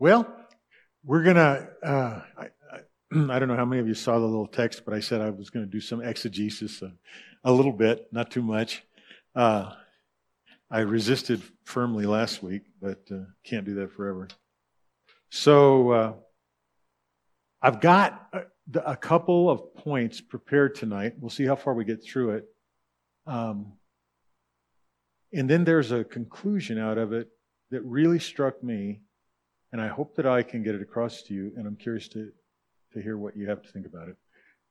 Well, we're going to, I don't know how many of you saw the little text, but I said I was going to do some exegesis, a little bit, not too much. I resisted firmly last week, but can't do that forever. So I've got a couple of points prepared tonight. We'll see how far we get through it. And then there's a conclusion out of it that really struck me, and I hope that I can get it across to you, and I'm curious to hear what you have to think about it.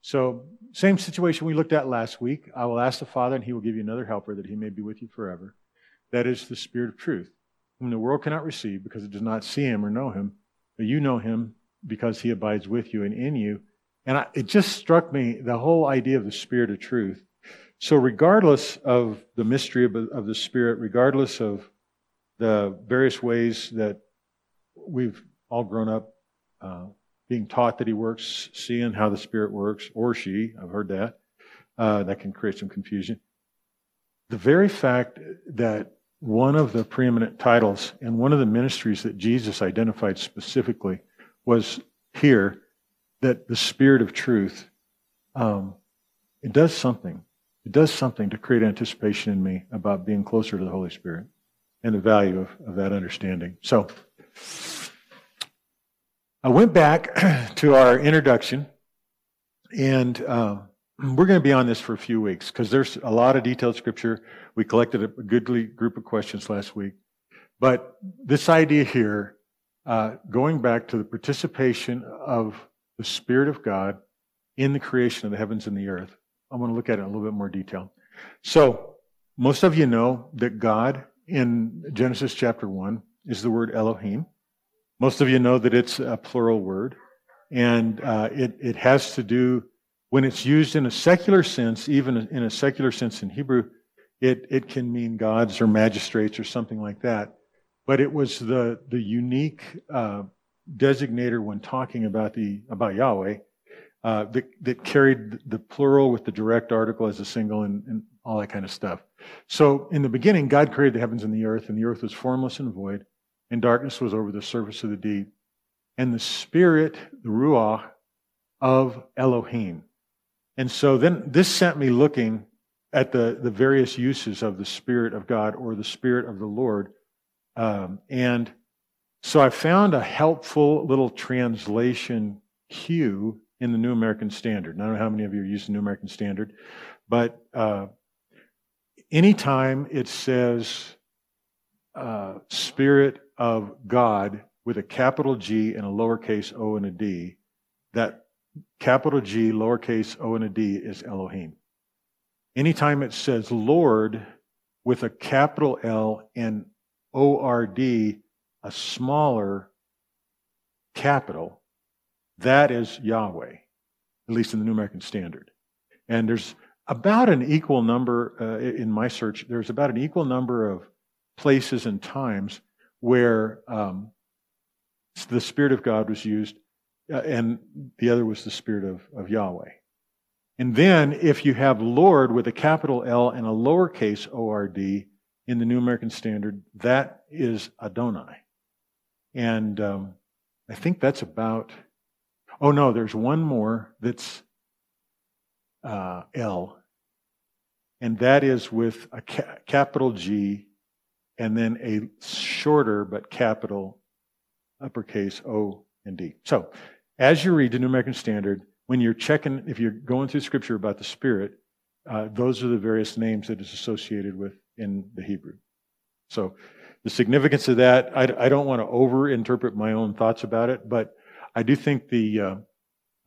So, same situation we looked at last week. I will ask the Father, and He will give you another helper, that He may be with you forever. That is the Spirit of truth, whom the world cannot receive, because it does not see Him or know Him. But you know Him, because He abides with you and in you. And it just struck me, the whole idea of the Spirit of truth. So regardless of the mystery of the Spirit, regardless of the various ways that we've all grown up being taught that He works, seeing how the Spirit works, or she, I've heard that, that can create some confusion. The very fact that one of the preeminent titles and one of the ministries that Jesus identified specifically was here, that the Spirit of truth, it does something. It does something to create anticipation in me about being closer to the Holy Spirit and the value of that understanding. So I went back to our introduction, and we're going to be on this for a few weeks because there's a lot of detailed scripture. We collected a good group of questions last week. But this idea here, going back to the participation of the Spirit of God in the creation of the heavens and the earth, I'm going to look at it in a little bit more detail. So, most of you know that God, in Genesis chapter 1, is the word Elohim. Most of you know that it's a plural word, and it has to do, when it's used in a secular sense, even in a secular sense in Hebrew, it can mean gods or magistrates or something like that. But it was the unique designator when talking about Yahweh, that carried the plural with the direct article as a single and all that kind of stuff. So in the beginning, God created the heavens and the earth was formless and void, and darkness was over the surface of the deep. And the Spirit, the Ruach, of Elohim. And so then this sent me looking at the various uses of the Spirit of God or the Spirit of the Lord. And so I found a helpful little translation cue in the New American Standard. And I don't know how many of you are using the New American Standard, but anytime it says Spirit of God with a capital G and a lowercase o and a d, that capital G, lowercase o and a d is Elohim. Anytime it says Lord with a capital L and O-R-D, a smaller capital, that is Yahweh, at least in the New American Standard. And there's about an equal number, in my search, there's about an equal number of places and times where the Spirit of God was used, and the other was the Spirit of Yahweh. And then if you have Lord with a capital L and a lowercase O-R-D in the New American Standard, that is Adonai. And I think that's about... Oh no, there's one more that's L, and that is with a capital G and then a shorter but capital uppercase O and D. So, as you read the New American Standard, when you're checking, if you're going through Scripture about the Spirit, those are the various names that it's associated with in the Hebrew. So, the significance of that, I don't want to over-interpret my own thoughts about it, but I do think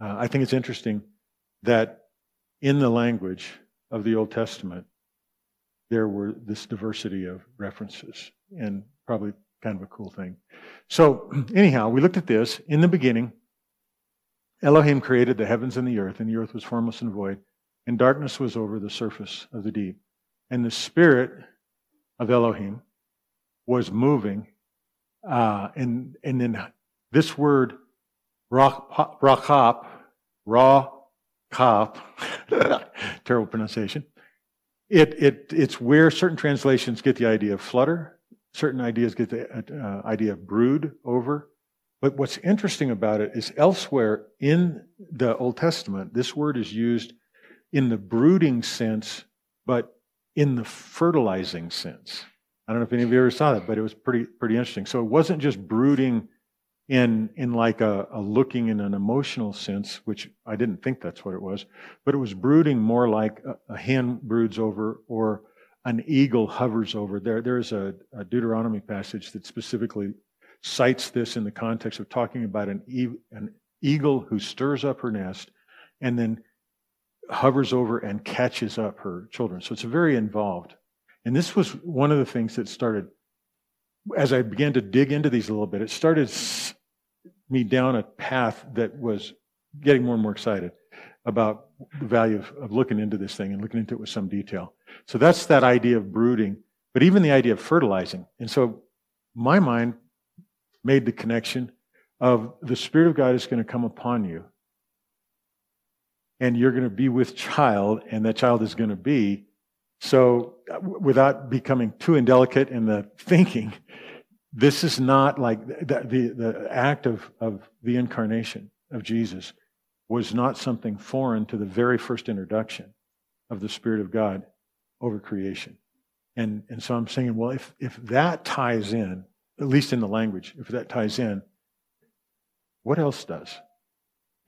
I think it's interesting that in the language of the Old Testament, there were this diversity of references, and probably kind of a cool thing. So anyhow, we looked at this. In the beginning, Elohim created the heavens and the earth was formless and void, and darkness was over the surface of the deep. And the Spirit of Elohim was moving, and then this word, Rachaph, terrible pronunciation. It's where certain translations get the idea of flutter, certain ideas get the idea of brood over, But what's interesting about it is elsewhere in the Old Testament, this word is used in the brooding sense, but in the fertilizing sense. I don't know if any of you ever saw that, but it was pretty interesting. So it wasn't just brooding in like a looking in an emotional sense, which I didn't think that's what it was, but it was brooding more like a hen broods over or an eagle hovers over. There is a Deuteronomy passage that specifically cites this in the context of talking about an eagle who stirs up her nest and then hovers over and catches up her children. So it's very involved. And this was one of the things that started, as I began to dig into these a little bit, it started me down a path that was getting more and more excited about the value of looking into this thing and looking into it with some detail. So that's that idea of brooding, but even the idea of fertilizing. And so my mind made the connection of the Spirit of God is going to come upon you, and you're going to be with child, and that child is going to be. So without becoming too indelicate in the thinking, this is not like the act of the incarnation of Jesus was not something foreign to the very first introduction of the Spirit of God over creation. And so I'm saying, well, if that ties in, at least in the language, if that ties in, what else does?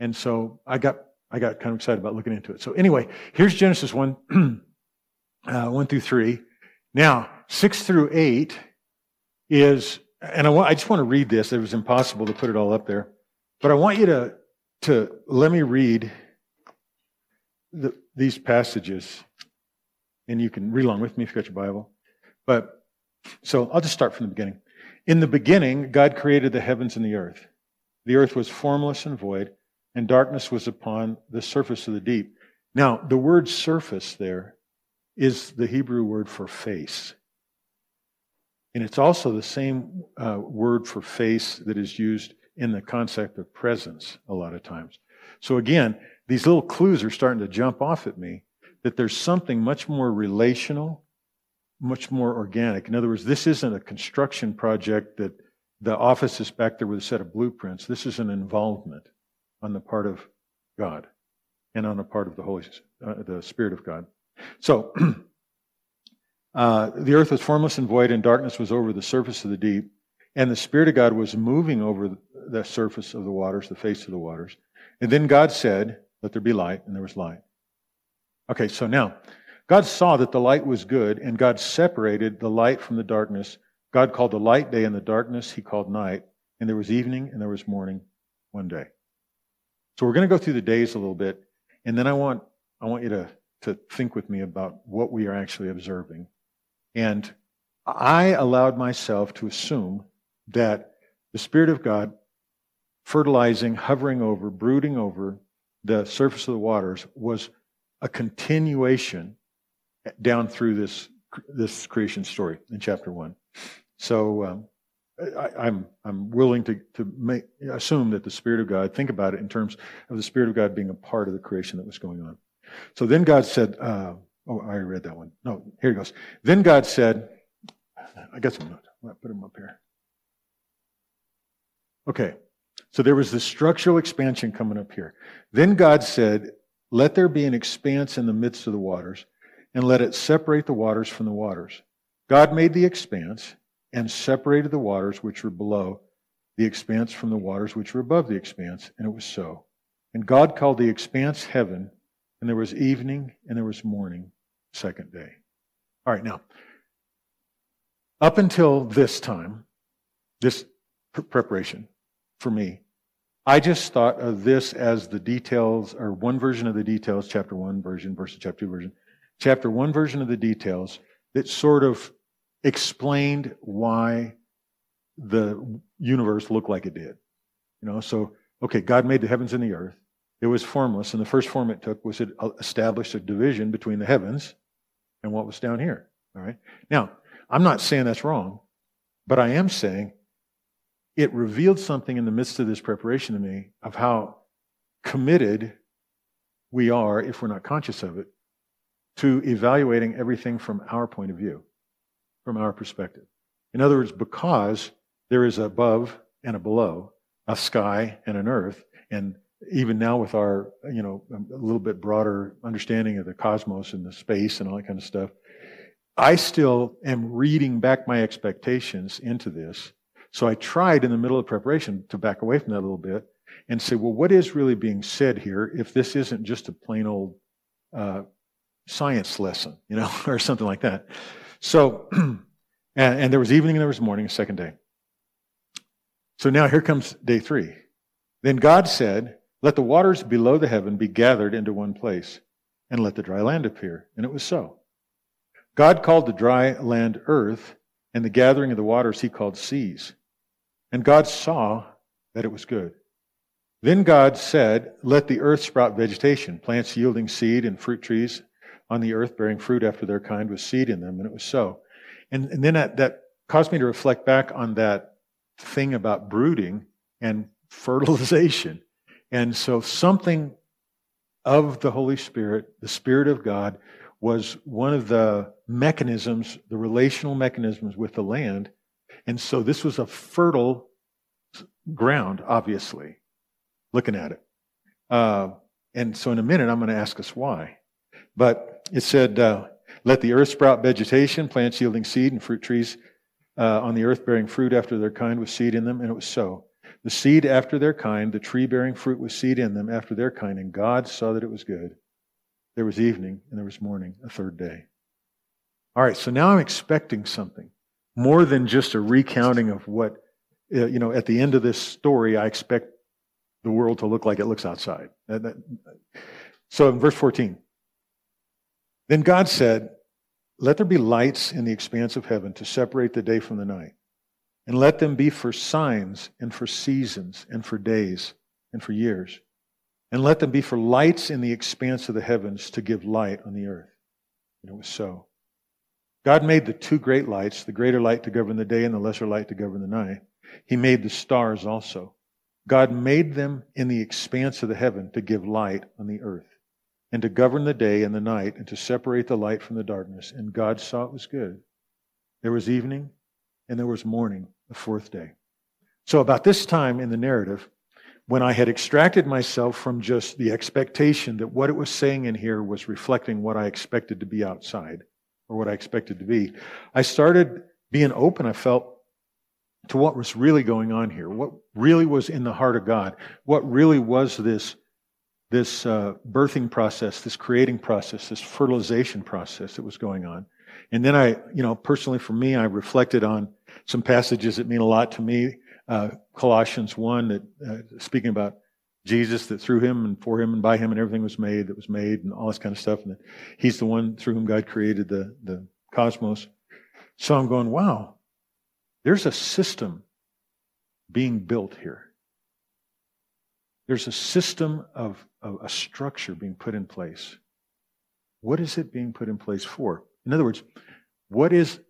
And so I got kind of excited about looking into it. So anyway, here's Genesis 1. 1 through 3. Now, 6 through 8 is, and I just want to read this. It was impossible to put it all up there. But I want you to let me read these passages. And you can read along with me if you've got your Bible. But, so I'll just start from the beginning. In the beginning, God created the heavens and the earth. The earth was formless and void, and darkness was upon the surface of the deep. Now, the word surface there is the Hebrew word for face. And it's also the same word for face that is used in the concept of presence a lot of times. So again, these little clues are starting to jump off at me that there's something much more relational, much more organic. In other words, this isn't a construction project that the office is back there with a set of blueprints. This is an involvement on the part of God and on the part of the Spirit of God. So, the earth was formless and void, and darkness was over the surface of the deep, and the Spirit of God was moving over the surface of the waters, the face of the waters. And then God said, let there be light, and there was light. Okay, so now, God saw that the light was good, and God separated the light from the darkness. God called the light day, and the darkness he called night, and there was evening, and there was morning one day. So we're going to go through the days a little bit, and then I want you to think with me about what we are actually observing. And I allowed myself to assume that the Spirit of God fertilizing, hovering over, brooding over the surface of the waters was a continuation down through this creation story in chapter 1. So I'm willing to assume that the Spirit of God, think about it in terms of the Spirit of God being a part of the creation that was going on. So then God said, I already read that one. No, here it goes. Then God said, I got some notes. I'll put them up here. Okay. So there was this structural expansion coming up here. Then God said, let there be an expanse in the midst of the waters, and let it separate the waters from the waters. God made the expanse and separated the waters which were below the expanse from the waters which were above the expanse, and it was so. And God called the expanse heaven. And there was evening, and there was morning, second day. All right, now, up until this time, this preparation for me, I just thought of this as the details, or one version of the details, chapter 1 version versus chapter 2 version. Chapter 1 version of the details that sort of explained why the universe looked like it did. You know, so, okay, God made the heavens and the earth. It was formless, and the first form it took was it established a division between the heavens and what was down here. All right. Now, I'm not saying that's wrong, but I am saying it revealed something in the midst of this preparation to me of how committed we are, if we're not conscious of it, to evaluating everything from our point of view, from our perspective. In other words, because there is above and a below, a sky and an earth. And even now with our, you know, a little bit broader understanding of the cosmos and the space and all that kind of stuff, I still am reading back my expectations into this. So I tried in the middle of preparation to back away from that a little bit and say, well, what is really being said here if this isn't just a plain old science lesson, you know, or something like that? So, and there was evening and there was morning, a second day. So now here comes day three. Then God said, let the waters below the heaven be gathered into one place, and let the dry land appear. And it was so. God called the dry land earth, and the gathering of the waters he called seas. And God saw that it was good. Then God said, let the earth sprout vegetation, plants yielding seed and fruit trees on the earth bearing fruit after their kind with seed in them. And it was so. And then that caused me to reflect back on that thing about brooding and fertilization. And so something of the Holy Spirit, the Spirit of God, was one of the mechanisms, the relational mechanisms with the land. And so this was a fertile ground, obviously, looking at it. And so in a minute, I'm going to ask us why. But it said, let the earth sprout vegetation, plants yielding seed, and fruit trees on the earth bearing fruit after their kind with seed in them. And it was so. The seed after their kind, the tree bearing fruit with seed in them after their kind. And God saw that it was good. There was evening and there was morning, a third day. All right, so now I'm expecting something more than just a recounting of what, you know, at the end of this story, I expect the world to look like it looks outside. So in verse 14, then God said, let there be lights in the expanse of heaven to separate the day from the night, and let them be for signs and for seasons and for days and for years. And let them be for lights in the expanse of the heavens to give light on the earth. And it was so. God made the two great lights, the greater light to govern the day and the lesser light to govern the night. He made the stars also. God made them in the expanse of the heaven to give light on the earth, and to govern the day and the night, and to separate the light from the darkness. And God saw it was good. There was evening and there was morning, the fourth day. So about this time in the narrative, when I had extracted myself from just the expectation that what it was saying in here was reflecting what I expected to be outside, or what I expected to be, I started being open, I felt, to what was really going on here, what really was in the heart of God, what really was this birthing process, this creating process, this fertilization process that was going on. And then I, you know, personally for me, I reflected on some passages that mean a lot to me. Colossians 1, that speaking about Jesus, that through him and for him and by him and everything was made, that was made, and all this kind of stuff. And that he's the one through whom God created the cosmos. So I'm going, wow, there's a system being built here. There's a system of a structure being put in place. What is it being put in place for? In other words, what is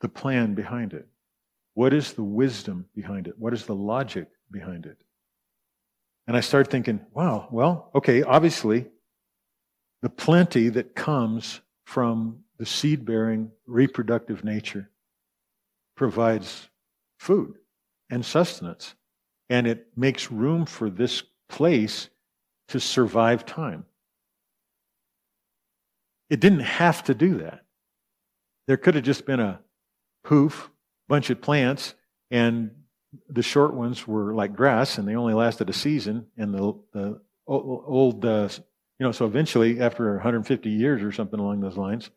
the plan behind it? What is the wisdom behind it? What is the logic behind it? And I started thinking, wow, well, okay, obviously, the plenty that comes from the seed-bearing, reproductive nature provides food and sustenance, and it makes room for this place to survive time. It didn't have to do that. There could have just been a poof, bunch of plants, and the short ones were like grass, and they only lasted a season. And the old, you know, so eventually, after 150 years or something along those lines,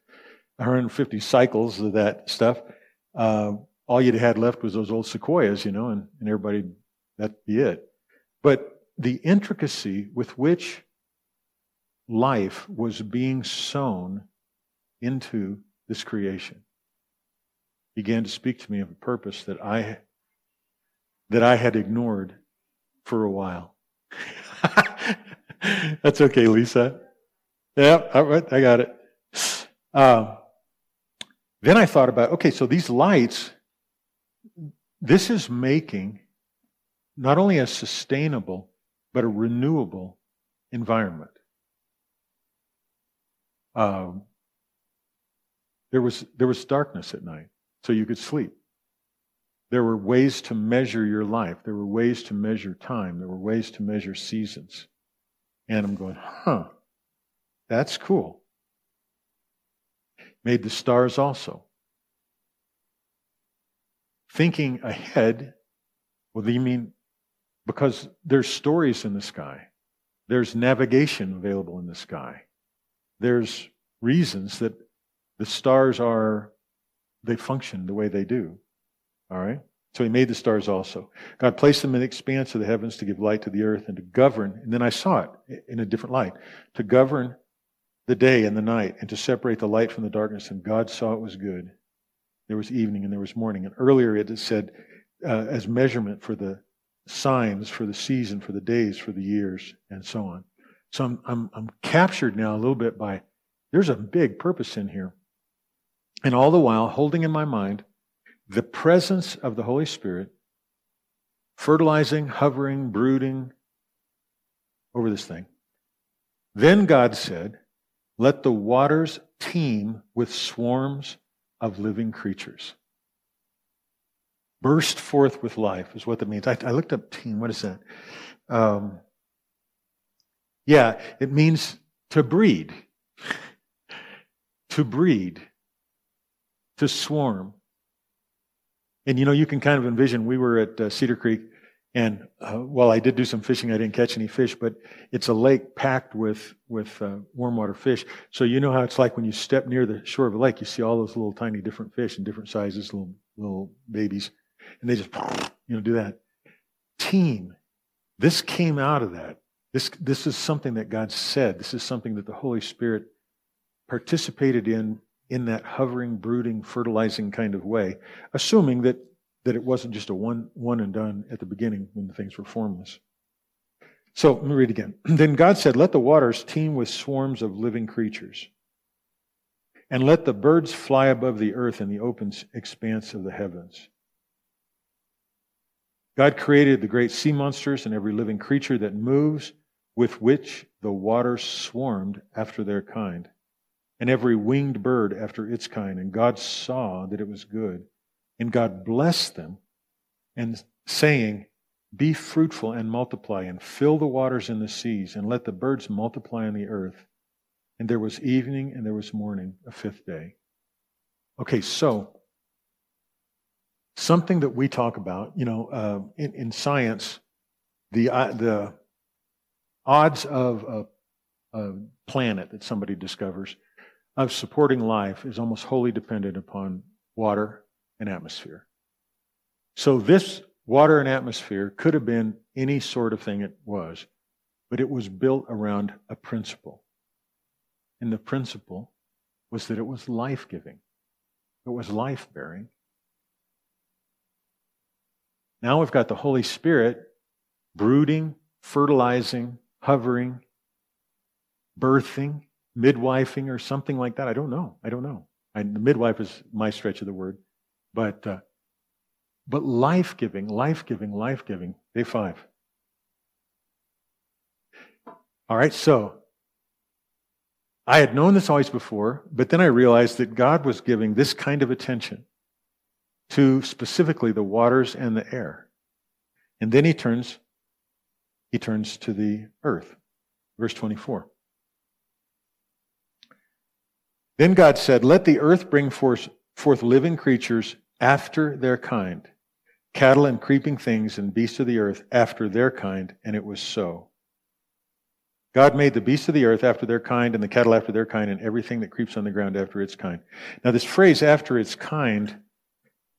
150 cycles of that stuff, all you'd had left was those old sequoias, you know, and everybody, that'd be it. But the intricacy with which life was being sown into this creation began to speak to me of a purpose that I had ignored for a while. That's okay, Lisa. Yeah, all right, I got it. Then I thought about, okay, so these lights, this is making not only a sustainable, but a renewable environment. There was darkness at night, so you could sleep. There were ways to measure your life. There were ways to measure time. There were ways to measure seasons. And I'm going, huh, that's cool. Made the stars also. Thinking ahead, well, you mean, because there's stories in the sky. There's navigation available in the sky. There's reasons that the stars are, they function the way they do. All right? So He made the stars also. God placed them in the expanse of the heavens to give light to the earth and to govern, and then I saw it in a different light, to govern the day and the night and to separate the light from the darkness. And God saw it was good. There was evening and there was morning. And earlier it said, as measurement for the signs, for the season, for the days, for the years, and so on. So I'm captured now a little bit by, there's a big purpose in here. And all the while, holding in my mind the presence of the Holy Spirit, fertilizing, hovering, brooding over this thing. Then God said, let the waters teem with swarms of living creatures. Burst forth with life is what that means. I looked up teem. What is that? It means to breed. To breed. To swarm. And you know, you can kind of envision, we were at Cedar Creek, and while I did do some fishing, I didn't catch any fish, but it's a lake packed with warm water fish. So you know how it's like when you step near the shore of a lake, you see all those little tiny different fish in different sizes, little babies, and they just, you know, do that. Team. This came out of that. This is something that God said. This is something that the Holy Spirit participated in that hovering, brooding, fertilizing kind of way, assuming that it wasn't just a one and done at the beginning when the things were formless. So, let me read again. Then God said, let the waters teem with swarms of living creatures, and let the birds fly above the earth in the open expanse of the heavens. God created the great sea monsters and every living creature that moves, with which the waters swarmed after their kind, and every winged bird after its kind. And God saw that it was good. And God blessed them, and saying, be fruitful and multiply, and fill the waters in the seas, and let the birds multiply on the earth. And there was evening and there was morning, a fifth day. Okay, so something that we talk about, you know, in science, the odds of a planet that somebody discovers of supporting life is almost wholly dependent upon water and atmosphere. So this water and atmosphere could have been any sort of thing it was, but it was built around a principle. And the principle was that it was life-giving. It was life-bearing. Now we've got the Holy Spirit brooding, fertilizing, hovering, birthing, midwifing, or something like that. I don't know. The midwife is my stretch of the word. But life-giving. Day 5. All right, so I had known this always before, but then I realized that God was giving this kind of attention to specifically the waters and the air. And then he turns to the earth. Verse 24. Then God said, let the earth bring forth living creatures after their kind, cattle and creeping things and beasts of the earth after their kind, and it was so. God made the beasts of the earth after their kind, and the cattle after their kind, and everything that creeps on the ground after its kind. Now this phrase, after its kind,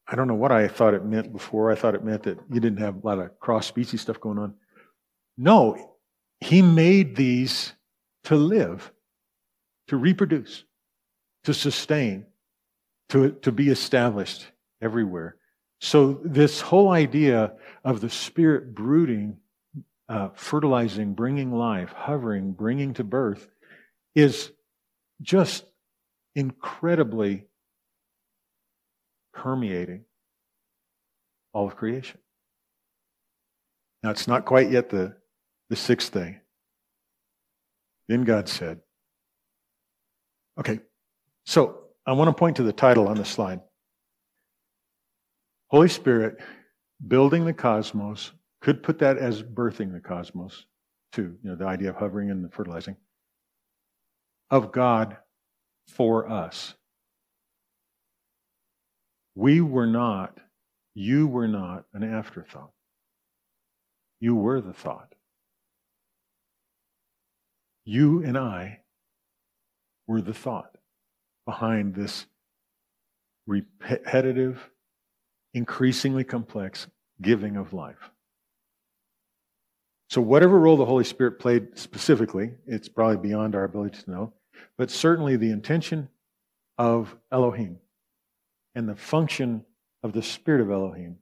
I don't know what I thought it meant before. I thought it meant that you didn't have a lot of cross-species stuff going on. No, He made these to live, to reproduce, to sustain, to be established everywhere. So this whole idea of the Spirit brooding, fertilizing, bringing life, hovering, bringing to birth, is just incredibly permeating all of creation. Now, it's not quite yet the sixth thing. Then God said, okay, so I want to point to the title on the slide. Holy Spirit building the cosmos, could put that as birthing the cosmos too, you know, the idea of hovering and the fertilizing, of God for us. We were not, you were not an afterthought. You were the thought. You and I were the thought behind this repetitive, increasingly complex giving of life. So whatever role the Holy Spirit played specifically, it's probably beyond our ability to know, but certainly the intention of Elohim and the function of the Spirit of Elohim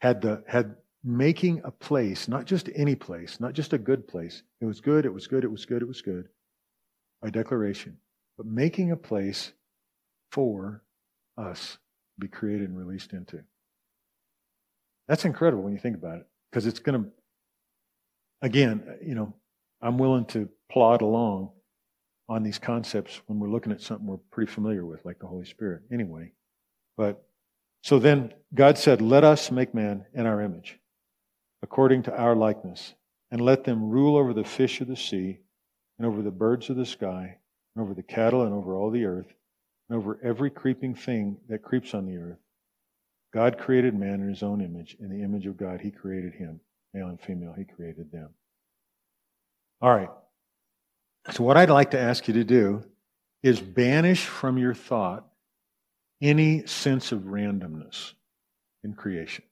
had making a place, not just any place, not just a good place. It was good, it was good, it was good, it was good, by declaration. But making a place for us to be created and released into. That's incredible when you think about it, because it's going to, again, you know, I'm willing to plod along on these concepts when we're looking at something we're pretty familiar with, like the Holy Spirit, anyway. But so then God said, "Let us make man in our image, according to our likeness, and let them rule over the fish of the sea, and over the birds of the sky, and over the cattle, and over all the earth, and over every creeping thing that creeps on the earth." God created man in His own image. In the image of God, He created him. Male and female, He created them. All right. So what I'd like to ask you to do is banish from your thought any sense of randomness in creation.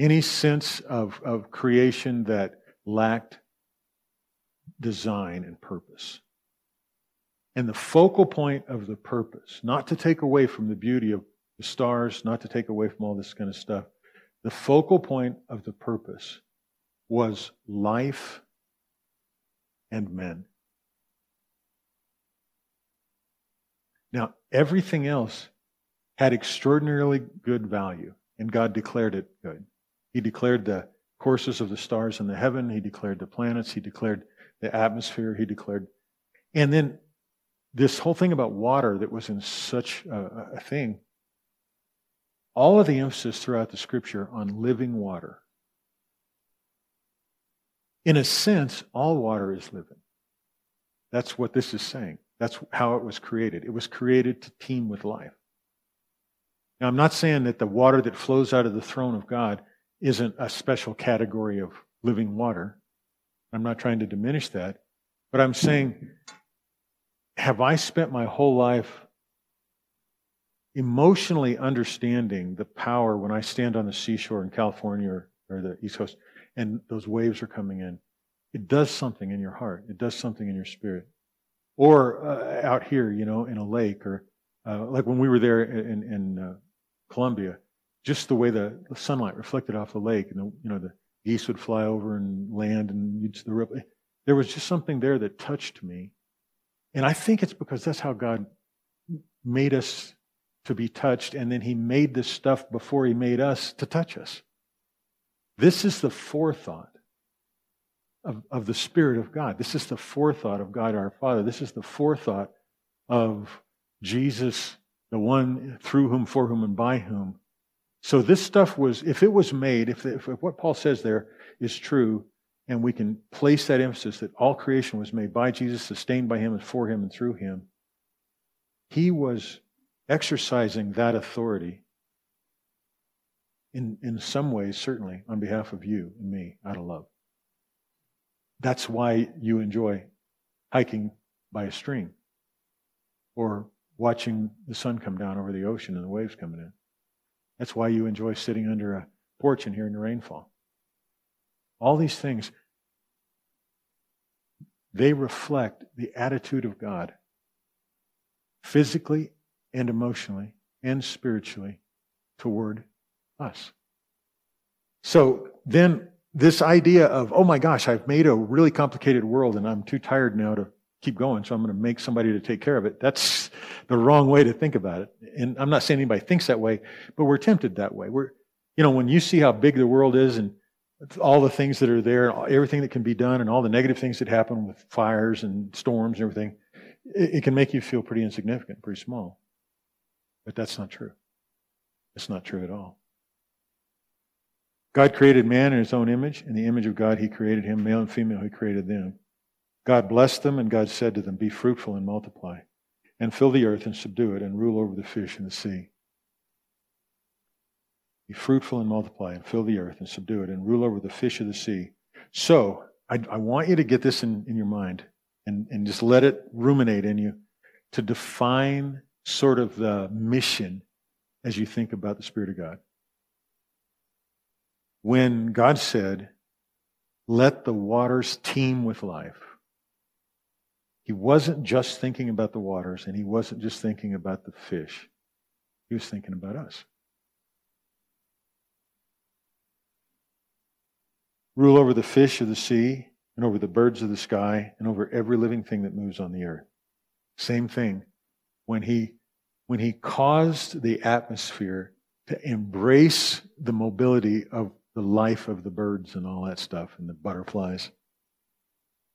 Any sense of creation that lacked design and purpose. And the focal point of the purpose, not to take away from the beauty of the stars, not to take away from all this kind of stuff, the focal point of the purpose was life and men. Now, everything else had extraordinarily good value, and God declared it good. He declared the courses of the stars in the heaven. He declared the planets. He declared the atmosphere. He declared... And then this whole thing about water that was in such a thing, all of the emphasis throughout the Scripture on living water. In a sense, all water is living. That's what this is saying. That's how it was created. It was created to teem with life. Now, I'm not saying that the water that flows out of the throne of God isn't a special category of living water. I'm not trying to diminish that. But I'm saying, have I spent my whole life emotionally understanding the power when I stand on the seashore in California or the East Coast and those waves are coming in? It does something in your heart. It does something in your spirit. Or out here, you know, in a lake, or like when we were there in Colombia, just the way the sunlight reflected off the lake, and the geese would fly over and land, and there was just something there that touched me, and I think it's because that's how God made us to be touched, and then He made this stuff before He made us to touch us. This is the forethought of the Spirit of God. This is the forethought of God our Father. This is the forethought of Jesus, the one through whom, for whom, and by whom. So this stuff was, if it was made, if what Paul says there is true, and we can place that emphasis that all creation was made by Jesus, sustained by Him, and for Him, and through Him, He was exercising that authority in some ways, certainly, on behalf of you and me, out of love. That's why you enjoy hiking by a stream or watching the sun come down over the ocean and the waves coming in. That's why you enjoy sitting under a porch and hearing the rainfall. All these things, they reflect the attitude of God physically and emotionally and spiritually toward us. So then this idea of, oh my gosh, I've made a really complicated world and I'm too tired now to keep going, so I'm going to make somebody to take care of it. That's the wrong way to think about it. And I'm not saying anybody thinks that way, but we're tempted that way. When you see how big the world is and all the things that are there, everything that can be done and all the negative things that happen with fires and storms and everything, it can make you feel pretty insignificant, pretty small. But that's not true. It's not true at all. God created man in His own image. In the image of God, He created him. Male and female, He created them. God blessed them, and God said to them, be fruitful and multiply, and fill the earth and subdue it, and rule over the fish in the sea. Be fruitful and multiply, and fill the earth and subdue it, and rule over the fish of the sea. So, I want you to get this in your mind, and just let it ruminate in you, to define sort of the mission as you think about the Spirit of God. When God said, let the waters teem with life, He wasn't just thinking about the waters, and He wasn't just thinking about the fish. He was thinking about us. Rule over the fish of the sea, and over the birds of the sky, and over every living thing that moves on the earth. Same thing. When he caused the atmosphere to embrace the mobility of the life of the birds and all that stuff and the butterflies,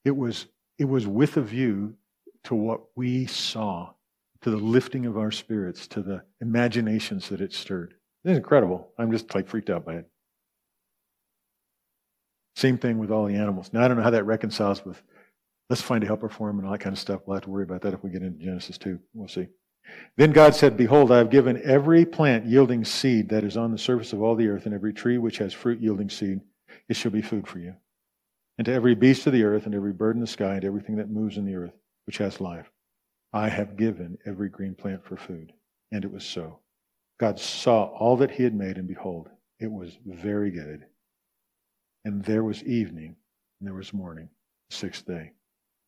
it was with a view to what we saw, to the lifting of our spirits, to the imaginations that it stirred. It's incredible. I'm just like freaked out by it. Same thing with all the animals. Now, I don't know how that reconciles with, let's find a helper for him and all that kind of stuff. We'll have to worry about that if we get into Genesis 2. We'll see. Then God said, behold, I have given every plant yielding seed that is on the surface of all the earth, and every tree which has fruit yielding seed, it shall be food for you. And to every beast of the earth, and every bird in the sky, and everything that moves in the earth, which has life, I have given every green plant for food. And it was so. God saw all that He had made, and behold, it was very good. And there was evening, and there was morning, the sixth day.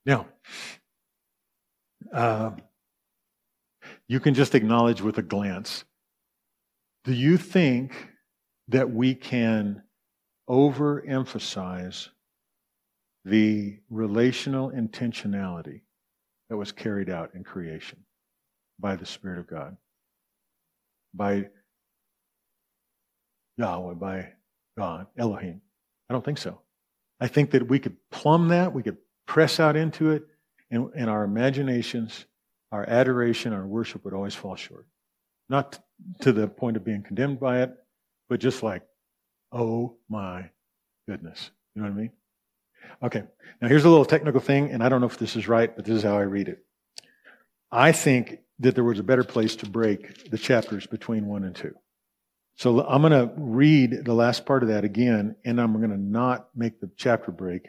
Now, you can just acknowledge with a glance. Do you think that we can overemphasize the relational intentionality that was carried out in creation by the Spirit of God, by Yahweh, by God, Elohim? I don't think so. I think that we could plumb that, we could press out into it, and our imaginations, our adoration, our worship would always fall short. Not to the point of being condemned by it, but just like, oh my goodness. You know what I mean? Okay, now here's a little technical thing, and I don't know if this is right, but this is how I read it. I think that there was a better place to break the chapters between 1 and 2. So I'm going to read the last part of that again, and I'm going to not make the chapter break.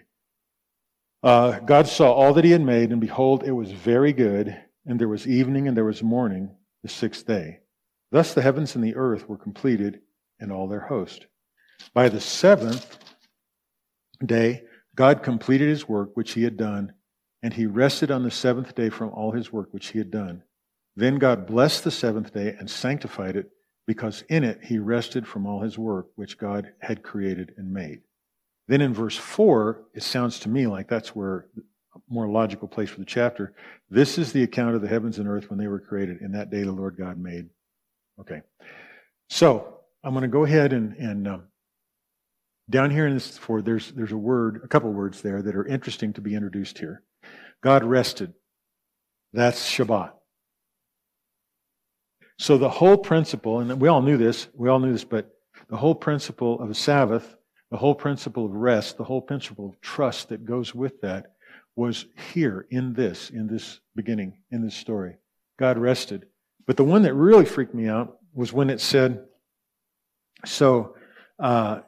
God saw all that He had made, and behold, it was very good, and there was evening and there was morning, the sixth day. Thus the heavens and the earth were completed, and all their host. By the seventh day, God completed His work which He had done, and He rested on the seventh day from all His work which He had done. Then God blessed the seventh day and sanctified it, because in it He rested from all His work which God had created and made. Then in verse 4, it sounds to me like that's where a more logical place for the chapter. This is the account of the heavens and earth when they were created, and that day the Lord God made. Okay. So, I'm going to go ahead and down here in this 4, there's a word, a couple words there that are interesting to be introduced here. God rested. That's Shabbat. So the whole principle, and we all knew this, but the whole principle of Sabbath, the whole principle of rest, the whole principle of trust that goes with that was here in this beginning, in this story. God rested. But the one that really freaked me out was when it said, so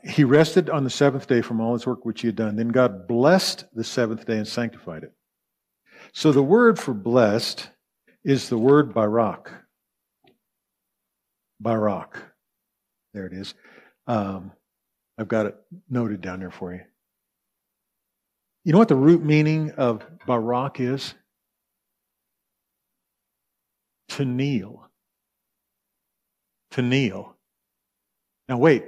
He rested on the seventh day from all His work which He had done. Then God blessed the seventh day and sanctified it. So the word for blessed is the word barak. Barak. There it is. I've got it noted down there for you. You know what the root meaning of barak is? To kneel. To kneel. Now wait.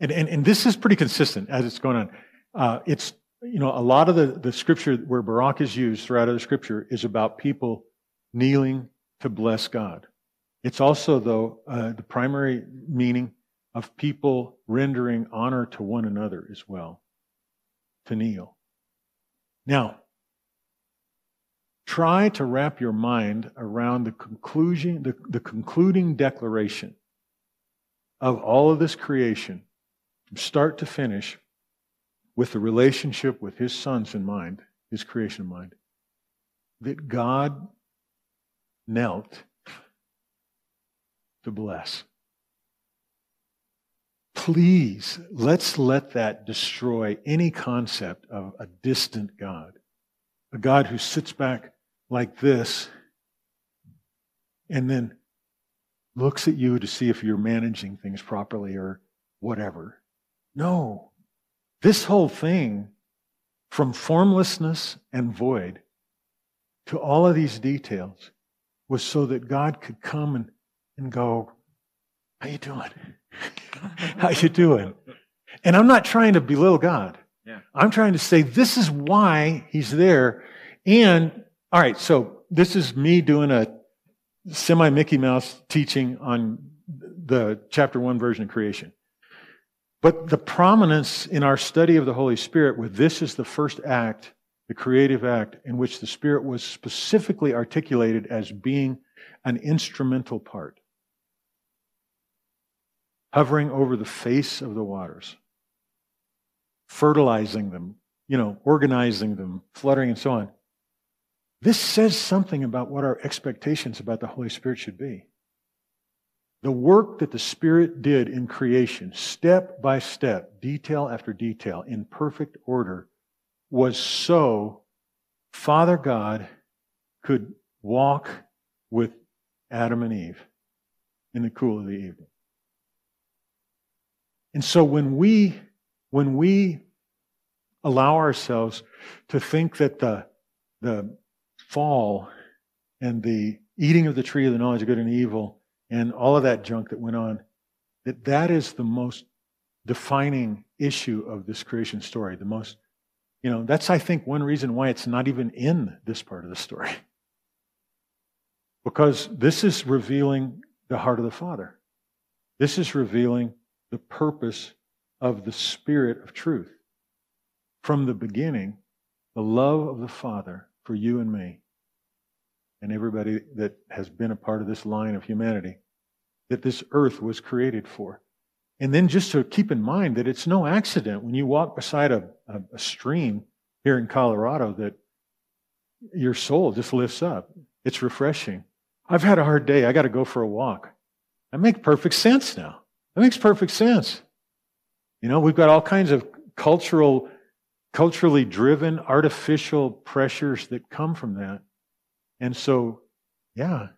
And this is pretty consistent as it's going on. It's, you know, a lot of the scripture where barak is used throughout other scripture is about people kneeling to bless God. It's also, though, the primary meaning of people rendering honor to one another as well, to kneel. Now, try to wrap your mind around the concluding declaration of all of this creation, from start to finish, with the relationship with His sons in mind, His creation in mind, that God knelt to bless. Please, let's let that destroy any concept of a distant God, a God who sits back like this and then looks at you to see if you're managing things properly or whatever. No. This whole thing, from formlessness and void to all of these details, was so that God could come and go, how you doing? How you doing? And I'm not trying to belittle God. Yeah. I'm trying to say this is why He's there. And, all right, so this is me doing a semi-Mickey Mouse teaching on the chapter 1 version of creation. But the prominence in our study of the Holy Spirit, where this is the first act, the creative act, in which the Spirit was specifically articulated as being an instrumental part, hovering over the face of the waters, fertilizing them, organizing them, fluttering and so on. This says something about what our expectations about the Holy Spirit should be. The work that the Spirit did in creation, step by step, detail after detail, in perfect order, was so Father God could walk with Adam and Eve in the cool of the evening. And so when we allow ourselves to think that the fall and the eating of the tree of the knowledge of good and evil and all of that junk that went on, that is the most defining issue of this creation story. The most, that's, I think, one reason why it's not even in this part of the story. Because this is revealing the heart of the Father. This is revealing the purpose of the Spirit of truth. From the beginning, the love of the Father for you and me, and everybody that has been a part of this line of humanity, that this earth was created for. And then just to keep in mind that it's no accident when you walk beside a stream here in Colorado that your soul just lifts up. It's refreshing. I've had a hard day. I got to go for a walk. That makes perfect sense now. That makes perfect sense. We've got all kinds of culturally driven, artificial pressures that come from that. And so, yeah,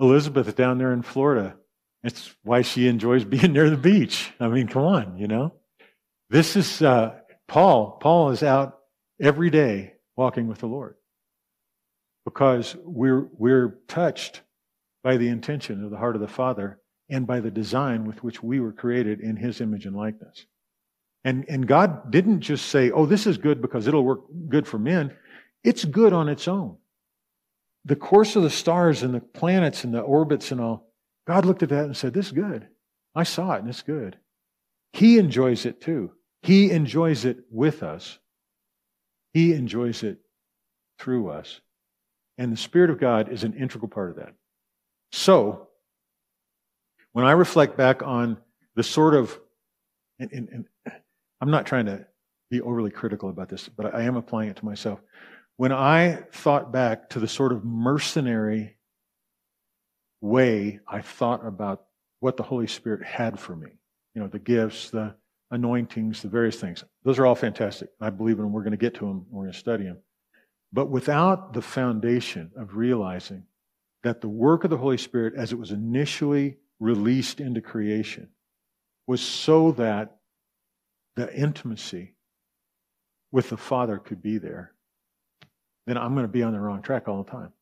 Elizabeth down there in Florida, that's why she enjoys being near the beach. I mean, come on, This is, Paul. Paul is out every day walking with the Lord because we're touched by the intention of the heart of the Father and by the design with which we were created in His image and likeness. And God didn't just say, oh, this is good because it'll work good for men. It's good on its own. The course of the stars and the planets and the orbits and all, God looked at that and said, this is good. I saw it and it's good. He enjoys it too. He enjoys it with us. He enjoys it through us. And the Spirit of God is an integral part of that. So, when I reflect back on the sort of, and I'm not trying to be overly critical about this, but I am applying it to myself. When I thought back to the sort of mercenary way I thought about what the Holy Spirit had for me, the gifts, the anointings, the various things, those are all fantastic. I believe in them. We're going to get to them. We're going to study them. But without the foundation of realizing that the work of the Holy Spirit as it was initially released into creation was so that the intimacy with the Father could be there, then I'm going to be on the wrong track all the time.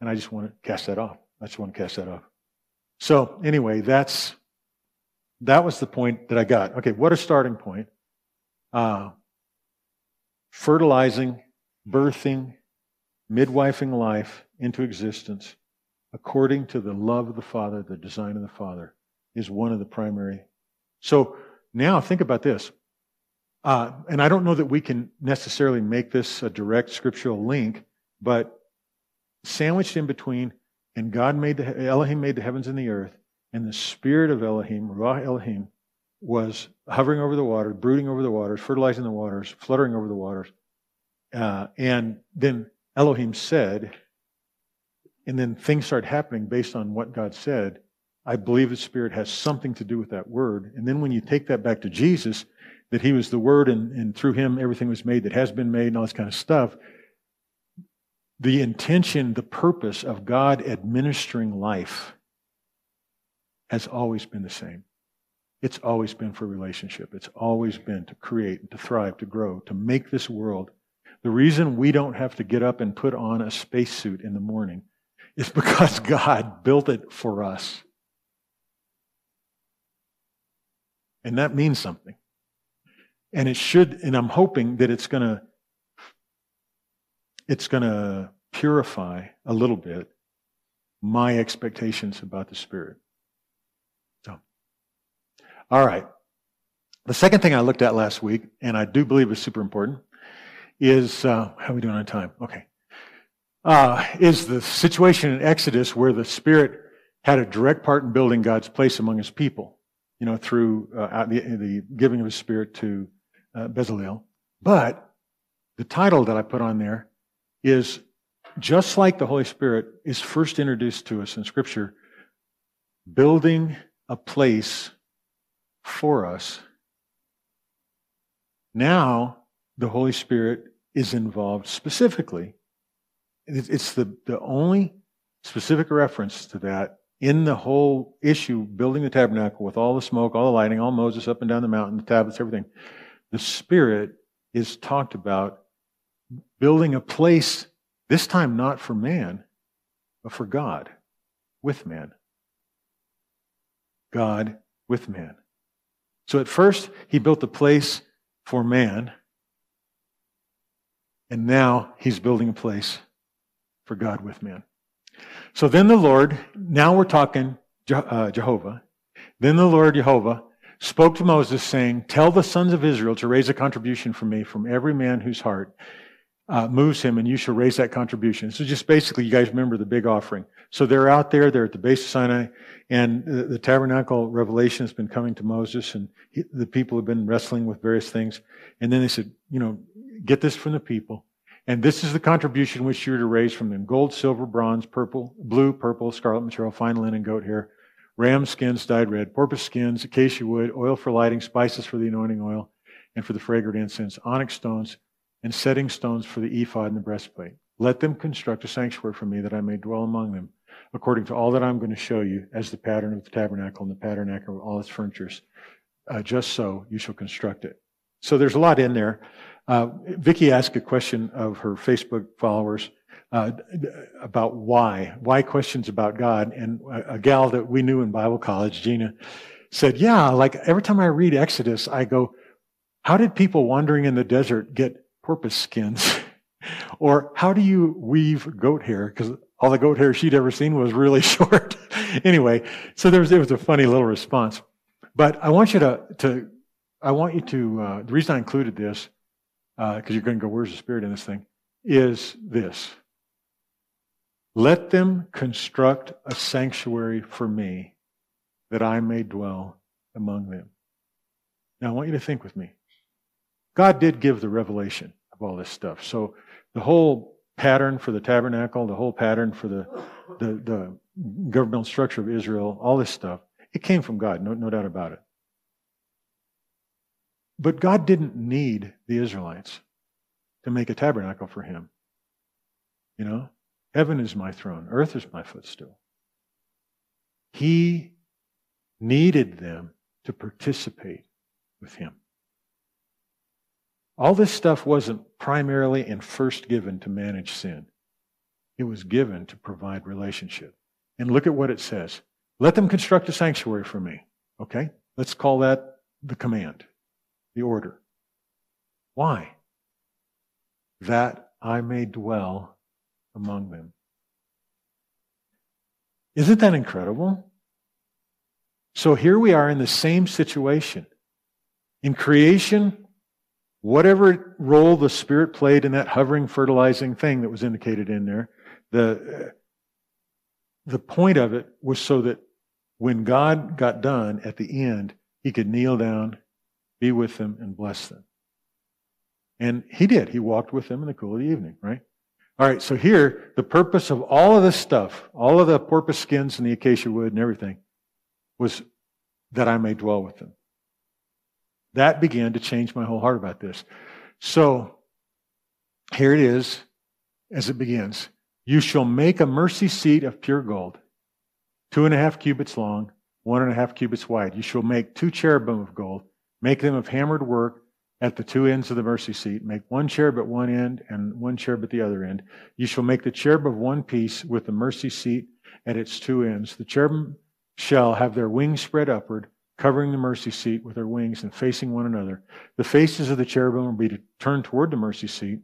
And I just want to cast that off. So anyway, that was the point that I got. Okay, what a starting point. Fertilizing, birthing, midwifing life into existence according to the love of the Father, the design of the Father, is one of the primary. So now think about this. And I don't know that we can necessarily make this a direct scriptural link, but sandwiched in between, and Elohim made the heavens and the earth, And the spirit of Elohim, Ruach Elohim, was hovering over the waters, brooding over the waters, fertilizing the waters, fluttering over the waters. And then Elohim said, and then things start happening based on what God said. I believe the Spirit has something to do with that word. And then when you take that back to Jesus, that He was the Word, and through Him everything was made that has been made, and all this kind of stuff, the intention, the purpose of God administering life has always been the same. It's always been for relationship. It's always been to create, to thrive, to grow, to make this world. The reason we don't have to get up and put on a spacesuit in the morning is because God built it for us. And that means something. And it should, and I'm hoping that it's gonna purify a little bit my expectations about the Spirit. So, all right. The second thing I looked at last week, and I do believe is super important, is how are we doing on time? Okay. Is the situation in Exodus where the Spirit had a direct part in building God's place among His people, you know, through the giving of His Spirit to Bezalel. But the title that I put on there is, just like the Holy Spirit is first introduced to us in Scripture, building a place for us, now the Holy Spirit is involved specifically. It's the only specific reference to that in the whole issue, building the tabernacle with all the smoke, all the lighting, all Moses up and down the mountain, the tablets, everything. The Spirit is talked about building a place, this time not for man, but for God with man. God with man. So at first, He built the place for man, and now He's building a place for God with man. So then the Lord, now we're talking Jehovah, then the Lord Jehovah spoke to Moses, saying, tell the sons of Israel to raise a contribution for me from every man whose heart moves him, and you shall raise that contribution. So just basically, you guys remember the big offering. So they're out there, they're at the base of Sinai, and the tabernacle revelation has been coming to Moses, and the people have been wrestling with various things. And then they said, you know, get this from the people. And this is the contribution which you're to raise from them: gold, silver, bronze, purple, blue, purple, scarlet material, fine linen, goat hair, ram skins dyed red, porpoise skins, acacia wood, oil for lighting, spices for the anointing oil, and for the fragrant incense, onyx stones, and setting stones for the ephod and the breastplate. Let them construct a sanctuary for me, that I may dwell among them, according to all that I'm going to show you, as the pattern of the tabernacle and the pattern of all its furnitures. Just so you shall construct it. So there's a lot in there. Vicky asked a question of her Facebook followers about why questions about God. And a gal that we knew in Bible college, Gina, said, yeah, like every time I read Exodus, I go, how did people wandering in the desert get porpoise skins? Or how do you weave goat hair? Because all the goat hair she'd ever seen was really short. Anyway, so there was a funny little response. But I want you to the reason I included this, because you're going to go, where's the Spirit in this thing, is this. Let them construct a sanctuary for me, that I may dwell among them. Now, I want you to think with me. God did give the revelation of all this stuff. So the whole pattern for the tabernacle, the whole pattern for the governmental structure of Israel, all this stuff, it came from God, no doubt about it. But God didn't need the Israelites to make a tabernacle for Him. You know, heaven is my throne, earth is my footstool. He needed them to participate with Him. All this stuff wasn't primarily and first given to manage sin. It was given to provide relationship. And look at what it says. Let them construct a sanctuary for me. Okay? Let's call that the command. The order. Why? That I may dwell among them. Isn't that incredible? So here we are in the same situation. In creation, whatever role the Spirit played in that hovering, fertilizing thing that was indicated in there, the point of it was so that when God got done at the end, he could kneel down, be with them, and bless them. And he did. He walked with them in the cool of the evening, right? All right, so here, the purpose of all of this stuff, all of the porpoise skins and the acacia wood and everything, was that I may dwell with them. That began to change my whole heart about this. So, here it is, as it begins. You shall make a mercy seat of pure gold, 2.5 cubits long, 1.5 cubits wide. You shall make 2 cherubim of gold, make them of hammered work at the 2 ends of the mercy seat. Make 1 cherub at one end and 1 cherub at the other end. You shall make the cherub of one piece with the mercy seat at its 2 ends. The cherubim shall have their wings spread upward, covering the mercy seat with their wings and facing one another. The faces of the cherubim will be turned toward the mercy seat.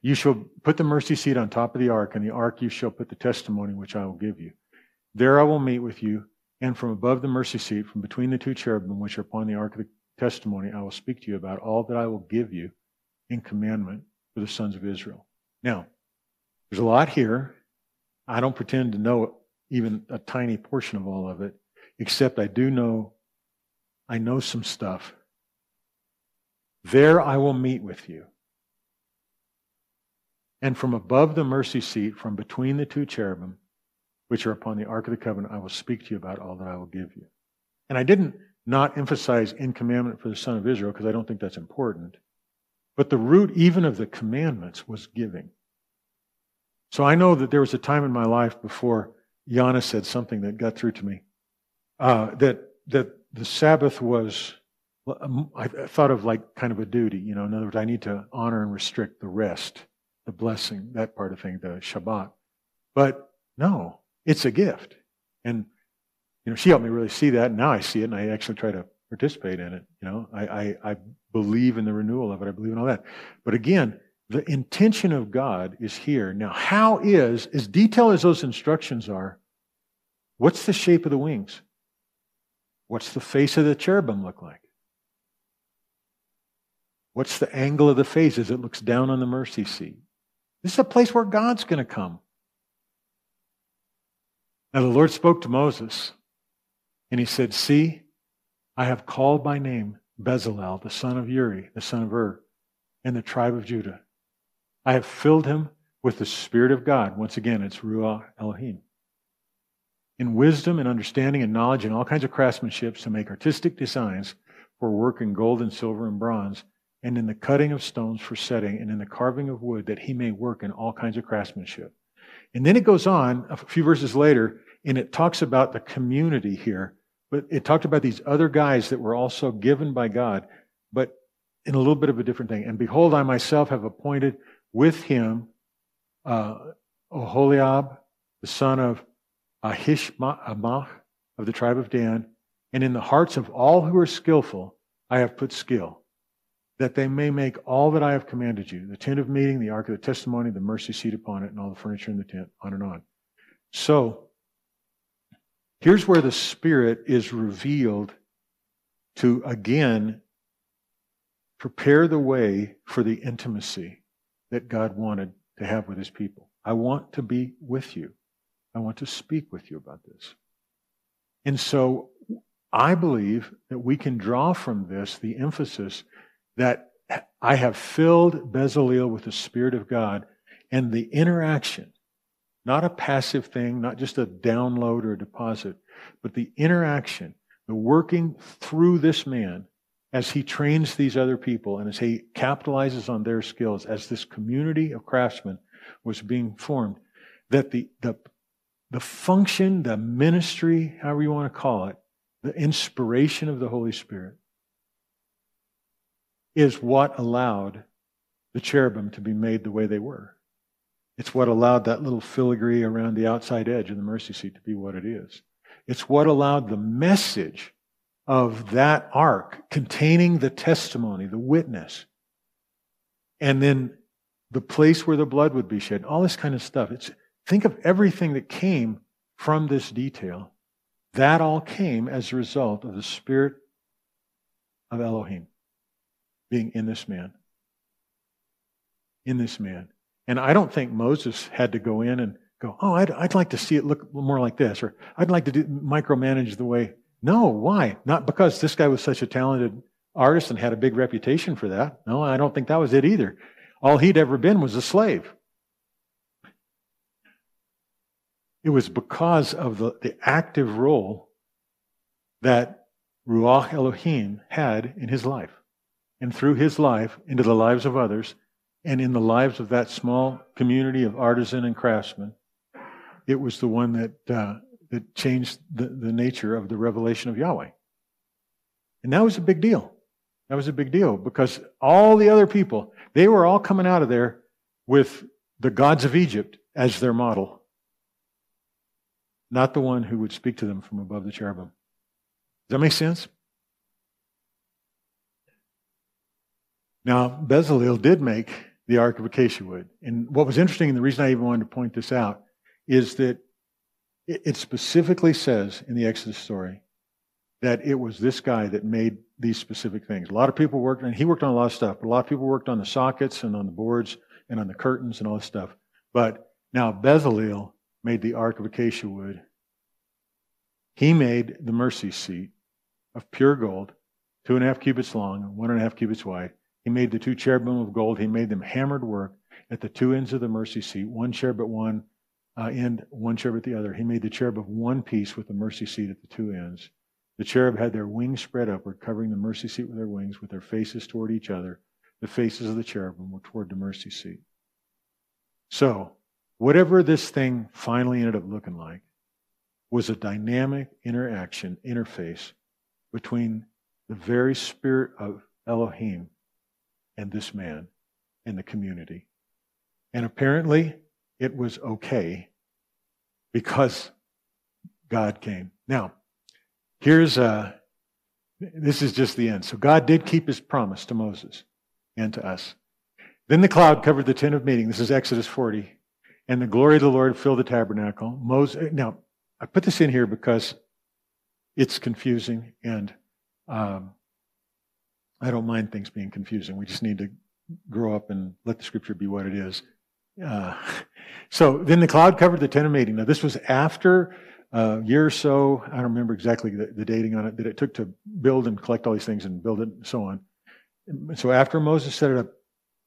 You shall put the mercy seat on top of the ark, and the ark you shall put the testimony which I will give you. There I will meet with you, and from above the mercy seat, from between the 2 cherubim which are upon the ark of the testimony, I will speak to you about all that I will give you in commandment for the sons of Israel. Now, there's a lot here. I don't pretend to know even a tiny portion of all of it, except I know some stuff. There I will meet with you. And from above the mercy seat, from between the 2 cherubim, which are upon the Ark of the Covenant, I will speak to you about all that I will give you. And I didn't not emphasize in commandment for the son of Israel, because I don't think that's important. But the root even of the commandments was giving. So I know that there was a time in my life before Yana said something that got through to me, that the Sabbath was, I thought of like kind of a duty, you know, in other words, I need to honor and restrict the rest, the blessing, that part of thing, the Shabbat. But no, it's a gift. And, you know, she helped me really see that, and now I see it, and I actually try to participate in it. You know, I believe in the renewal of it. I believe in all that. But again, the intention of God is here. Now, how is, as detailed as those instructions are, what's the shape of the wings? What's the face of the cherubim look like? What's the angle of the face as it looks down on the mercy seat? This is a place where God's going to come. Now the Lord spoke to Moses, and he said, see, I have called by name Bezalel, the son of Uri, the son of Ur, and the tribe of Judah. I have filled him with the Spirit of God. Once again, it's Ruach Elohim. In wisdom and understanding and knowledge and all kinds of craftsmanship to make artistic designs for work in gold and silver and bronze, and in the cutting of stones for setting, and in the carving of wood, that he may work in all kinds of craftsmanship. And then it goes on a few verses later, and it talks about the community here. But it talked about these other guys that were also given by God, but in a little bit of a different thing. And behold, I myself have appointed with him Oholiab, the son of Ahishmach of the tribe of Dan, and in the hearts of all who are skillful I have put skill, that they may make all that I have commanded you, the tent of meeting, the ark of the testimony, the mercy seat upon it, and all the furniture in the tent, on and on. So, here's where the Spirit is revealed to, again, prepare the way for the intimacy that God wanted to have with His people. I want to be with you. I want to speak with you about this. And so, I believe that we can draw from this the emphasis that I have filled Bezalel with the Spirit of God, and the interaction, not a passive thing, not just a download or a deposit, but the interaction, the working through this man as he trains these other people and as he capitalizes on their skills, as this community of craftsmen was being formed, that the function, the ministry, however you want to call it, the inspiration of the Holy Spirit, is what allowed the cherubim to be made the way they were. It's what allowed that little filigree around the outside edge of the mercy seat to be what it is. It's what allowed the message of that ark containing the testimony, the witness, and then the place where the blood would be shed, all this kind of stuff. Think of everything that came from this detail. That all came as a result of the Spirit of Elohim being in this man. And I don't think Moses had to go in and go, oh, I'd like to see it look more like this, or I'd like to micromanage the way. No, why? Not because this guy was such a talented artist and had a big reputation for that. No, I don't think that was it either. All he'd ever been was a slave. It was because of the active role that Ruach Elohim had in his life, and through his life into the lives of others, and in the lives of that small community of artisan and craftsmen. It was the one that changed the nature of the revelation of Yahweh. And that was a big deal. That was a big deal, because all the other people, they were all coming out of there with the gods of Egypt as their model, not the one who would speak to them from above the cherubim. Does that make sense? Now, Bezalel did make the Ark of Acacia wood. And what was interesting, and the reason I even wanted to point this out, is that it specifically says in the Exodus story that it was this guy that made these specific things. A lot of people worked, and he worked on a lot of stuff, but a lot of people worked on the sockets and on the boards and on the curtains and all this stuff. But now Bezalel made the Ark of Acacia wood. He made the mercy seat of pure gold, 2.5 cubits long and 1.5 cubits wide. He made the two cherubim of gold. He made them hammered work at the two ends of the mercy seat, one cherub at one end, one cherub at the other. He made the cherub of one piece with the mercy seat at the two ends. The cherub had their wings spread upward, covering the mercy seat with their wings, with their faces toward each other. The faces of the cherubim were toward the mercy seat. So, whatever this thing finally ended up looking like was a dynamic interaction, interface between the very spirit of Elohim and this man and the community. And apparently it was okay because God came. Now, this is just the end. So God did keep his promise to Moses and to us. Then the cloud covered the tent of meeting. This is Exodus 40. And the glory of the Lord filled the tabernacle. Moses. Now, I put this in here because it's confusing, and I don't mind things being confusing. We just need to grow up and let the Scripture be what it is. So then the cloud covered the tent of meeting. Now, this was after a year or so. I don't remember exactly the dating on it, that it took to build and collect all these things and build it and so on. So after Moses set it up,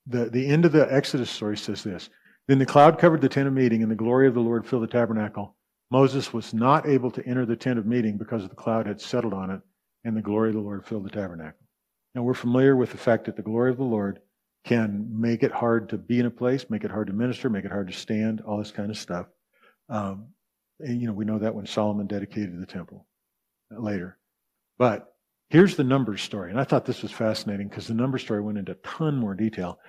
the end of the Exodus story says this. Then the cloud covered the tent of meeting, and the glory of the Lord filled the tabernacle. Moses was not able to enter the tent of meeting because the cloud had settled on it, and the glory of the Lord filled the tabernacle. Now, we're familiar with the fact that the glory of the Lord can make it hard to be in a place, make it hard to minister, make it hard to stand, all this kind of stuff. We know that when Solomon dedicated the temple later. But here's the Numbers story, and I thought this was fascinating because the Numbers story went into a ton more detail.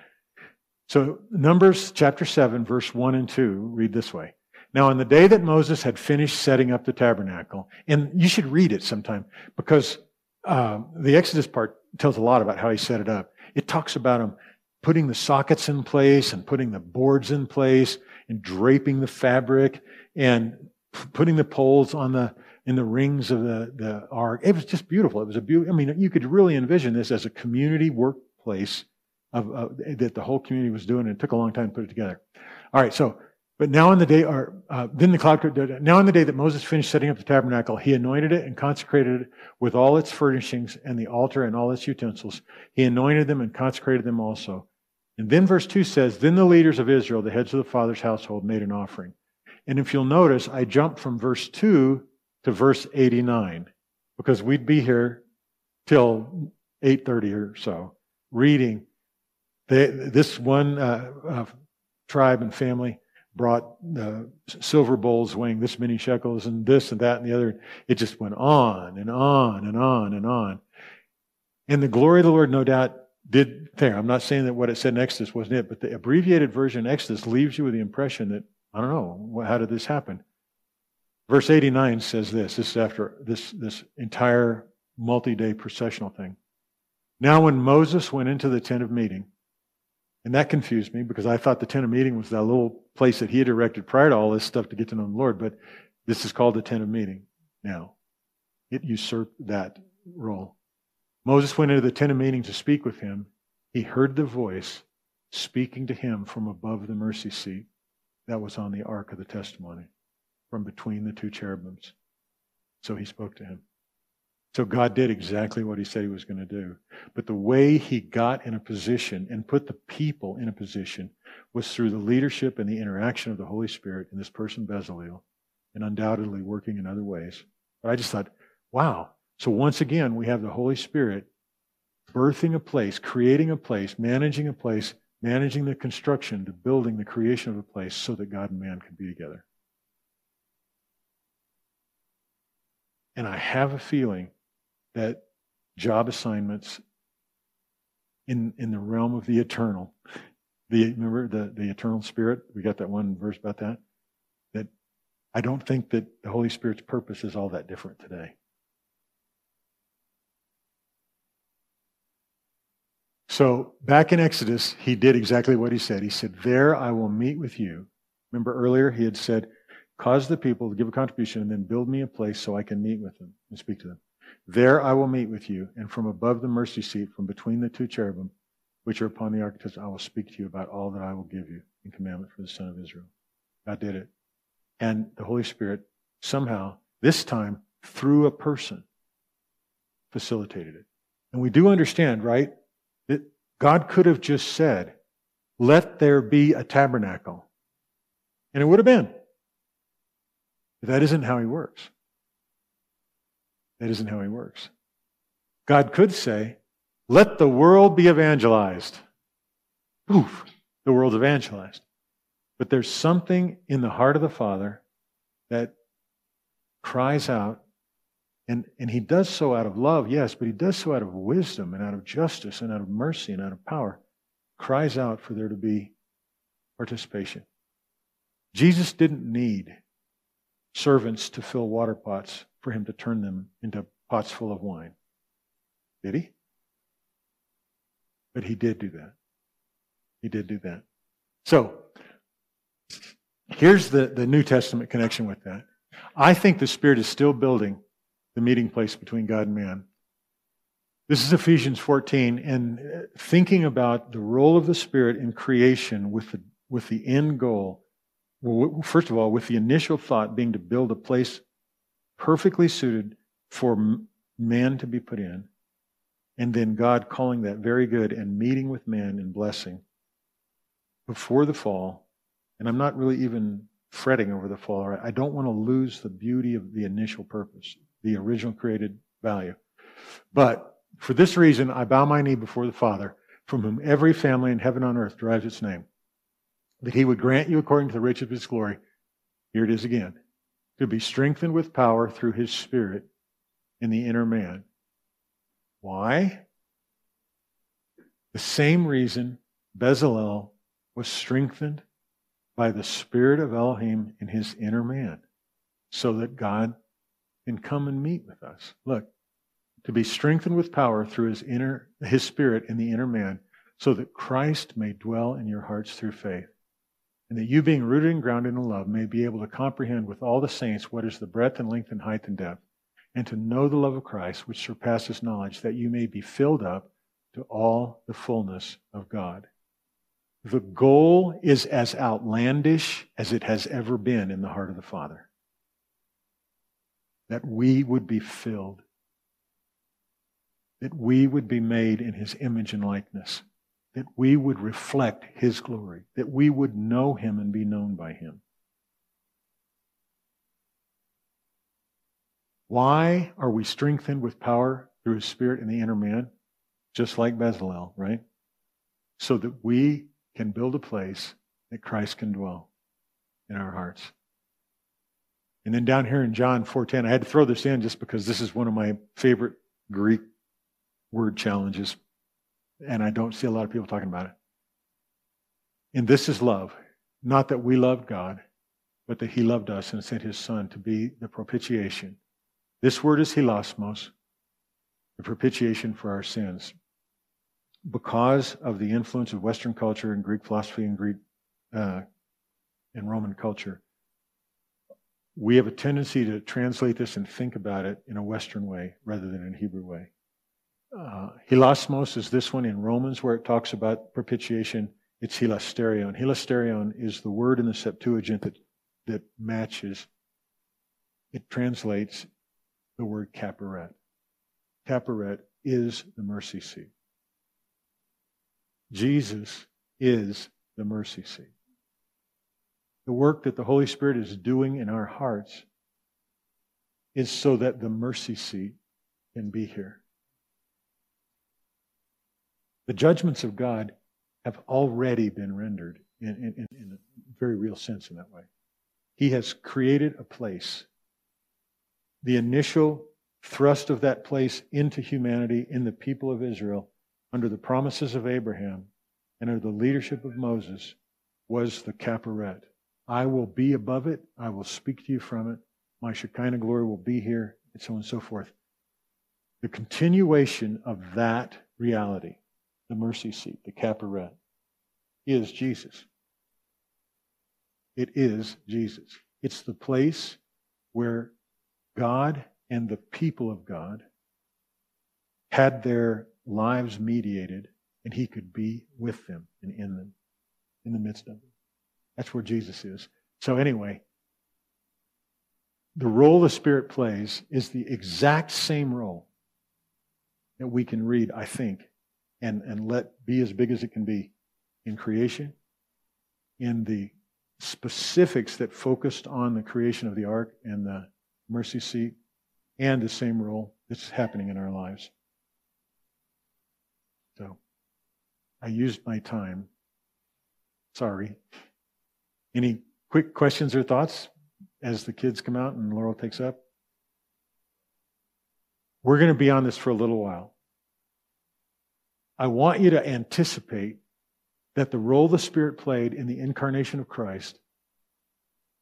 So Numbers chapter 7, verse 1 and 2, read this way. Now on the day that Moses had finished setting up the tabernacle, and you should read it sometime, because the Exodus part tells a lot about how he set it up. It talks about him putting the sockets in place and putting the boards in place and draping the fabric and putting the poles in the rings of the ark. It was just beautiful. It was you could really envision this as a community workplace that the whole community was doing, and it took a long time to put it together. All right, so, but now on the day, now on the day that Moses finished setting up the tabernacle, he anointed it and consecrated it with all its furnishings and the altar and all its utensils. He anointed them and consecrated them also. And then verse 2 says, then the leaders of Israel, the heads of the father's household, made an offering. And if you'll notice, I jumped from verse 2 to verse 89, because we'd be here till 8:30 or so, reading. This one tribe and family brought silver bowls weighing this many shekels, and this and that and the other. It just went on and on and on and on. And the glory of the Lord, no doubt, did there. I'm not saying that what it said in Exodus wasn't it, but the abbreviated version in Exodus leaves you with the impression that, I don't know, how did this happen? Verse 89 says this. This is after this entire multi-day processional thing. Now when Moses went into the tent of meeting, and that confused me, because I thought the tent of meeting was that little place that he had erected prior to all this stuff to get to know the Lord, but this is called the tent of meeting now. It usurped that role. Moses went into the tent of meeting to speak with him. He heard the voice speaking to him from above the mercy seat. that was on the Ark of the Testimony, from between the two cherubims. So he spoke to him. So God did exactly what he said he was going to do. But the way he got in a position and put the people in a position was through the leadership and the interaction of the Holy Spirit in this person, Bezalel, and undoubtedly working in other ways. But I just thought, wow. So once again, we have the Holy Spirit birthing a place, creating a place, managing the construction, the building, the creation of a place so that God and man could be together. And I have a feeling that job assignments in the realm of the eternal, remember the eternal spirit, we got that one verse about that, that I don't think that the Holy Spirit's purpose is all that different today. So back in Exodus, he did exactly what he said. He said, there I will meet with you. Remember earlier he had said, cause the people to give a contribution and then build me a place so I can meet with them and speak to them. There I will meet with you, and from above the mercy seat, from between the two cherubim, which are upon the ark, I will speak to you about all that I will give you in commandment for the son of Israel. God did it. And the Holy Spirit somehow, this time, through a person, facilitated it. And we do understand, right, that God could have just said, let there be a tabernacle. And it would have been. But that isn't how he works. That isn't how he works. God could say, let the world be evangelized. Poof, the world's evangelized. But there's something in the heart of the Father that cries out, and he does so out of love, yes, but he does so out of wisdom and out of justice and out of mercy and out of power, cries out for there to be participation. Jesus didn't need servants to fill water pots for him to turn them into pots full of wine. Did he? But he did do that. He did do that. So, here's the New Testament connection with that. I think the Spirit is still building the meeting place between God and man. This is Ephesians 14, and thinking about the role of the Spirit in creation with the end goal. Well, first of all, with the initial thought being to build a place perfectly suited for man to be put in, and then God calling that very good and meeting with man in blessing before the fall. And I'm not really even fretting over the fall. Right? I don't want to lose the beauty of the initial purpose, the original created value. But for this reason, I bow my knee before the Father, from whom every family in heaven and on earth derives its name, that he would grant you according to the riches of his glory, here it is again, to be strengthened with power through his Spirit in the inner man. Why? The same reason Bezalel was strengthened by the Spirit of Elohim in his inner man, so that God can come and meet with us. Look, to be strengthened with power through his Spirit in the inner man, so that Christ may dwell in your hearts through faith, and that you, being rooted and grounded in love, may be able to comprehend with all the saints what is the breadth and length and height and depth, and to know the love of Christ, which surpasses knowledge, that you may be filled up to all the fullness of God. The goal is as outlandish as it has ever been in the heart of the Father, that we would be filled, that we would be made in his image and likeness, that we would reflect his glory, that we would know him and be known by him. Why are we strengthened with power through his Spirit in the inner man? Just like Bezalel, right? So that we can build a place that Christ can dwell in our hearts. And then down here in John 4:10, I had to throw this in just because this is one of my favorite Greek word challenges, and I don't see a lot of people talking about it. And this is love. Not that we loved God, but that he loved us and sent his Son to be the propitiation. This word is hilasmos, the propitiation for our sins. Because of the influence of Western culture and Greek philosophy and Greek and Roman culture, we have a tendency to translate this and think about it in a Western way rather than in a Hebrew way. Hilasmos is this one in Romans where it talks about propitiation, It's Hilasterion. Hilasterion is the word in the Septuagint that matches. It translates the word kapporet. Kapporet is the mercy seat. Jesus is the mercy seat. The work that the Holy Spirit is doing in our hearts is so that the mercy seat can be here. The judgments of God have already been rendered in a very real sense in that way. He has created a place. The initial thrust of that place into humanity, in the people of Israel, under the promises of Abraham and under the leadership of Moses, was the kapporet. I will be above it. I will speak to you from it. My Shekinah glory will be here, and so on and so forth. The continuation of that reality, the mercy seat, the kapporet, is Jesus. It is Jesus. It's the place where God and the people of God had their lives mediated, and He could be with them and in them, in the midst of them. That's where Jesus is. So anyway, the role the Spirit plays is the exact same role that we can read, I think, and let be as big as it can be in creation, in the specifics that focused on the creation of the ark and the mercy seat, and the same role that's happening in our lives. So, I used my time. Sorry. Any quick questions or thoughts as the kids come out and Laurel takes up? We're going to be on this for a little while. I want you to anticipate that the role the Spirit played in the incarnation of Christ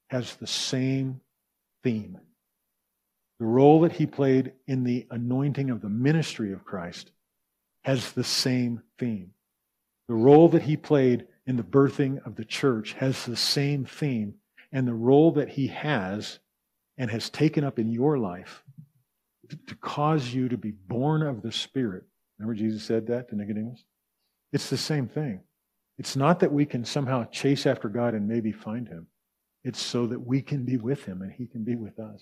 has the same theme. The role that He played in the anointing of the ministry of Christ has the same theme. The role that He played in the birthing of the church has the same theme. And the role that He has and has taken up in your life to cause you to be born of the Spirit. Remember Jesus said that to Nicodemus? It's the same thing. It's not that we can somehow chase after God and maybe find Him. It's so that we can be with Him and He can be with us.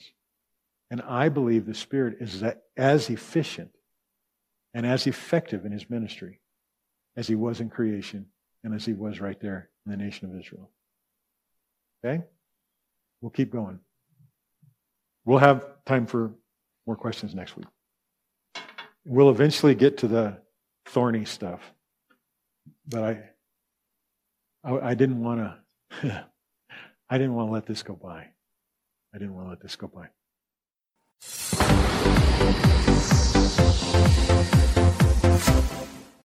And I believe the Spirit is as efficient and as effective in His ministry as He was in creation and as He was right there in the nation of Israel. Okay? We'll keep going. We'll have time for more questions next week. We'll eventually get to the thorny stuff. But I didn't want to let this go by.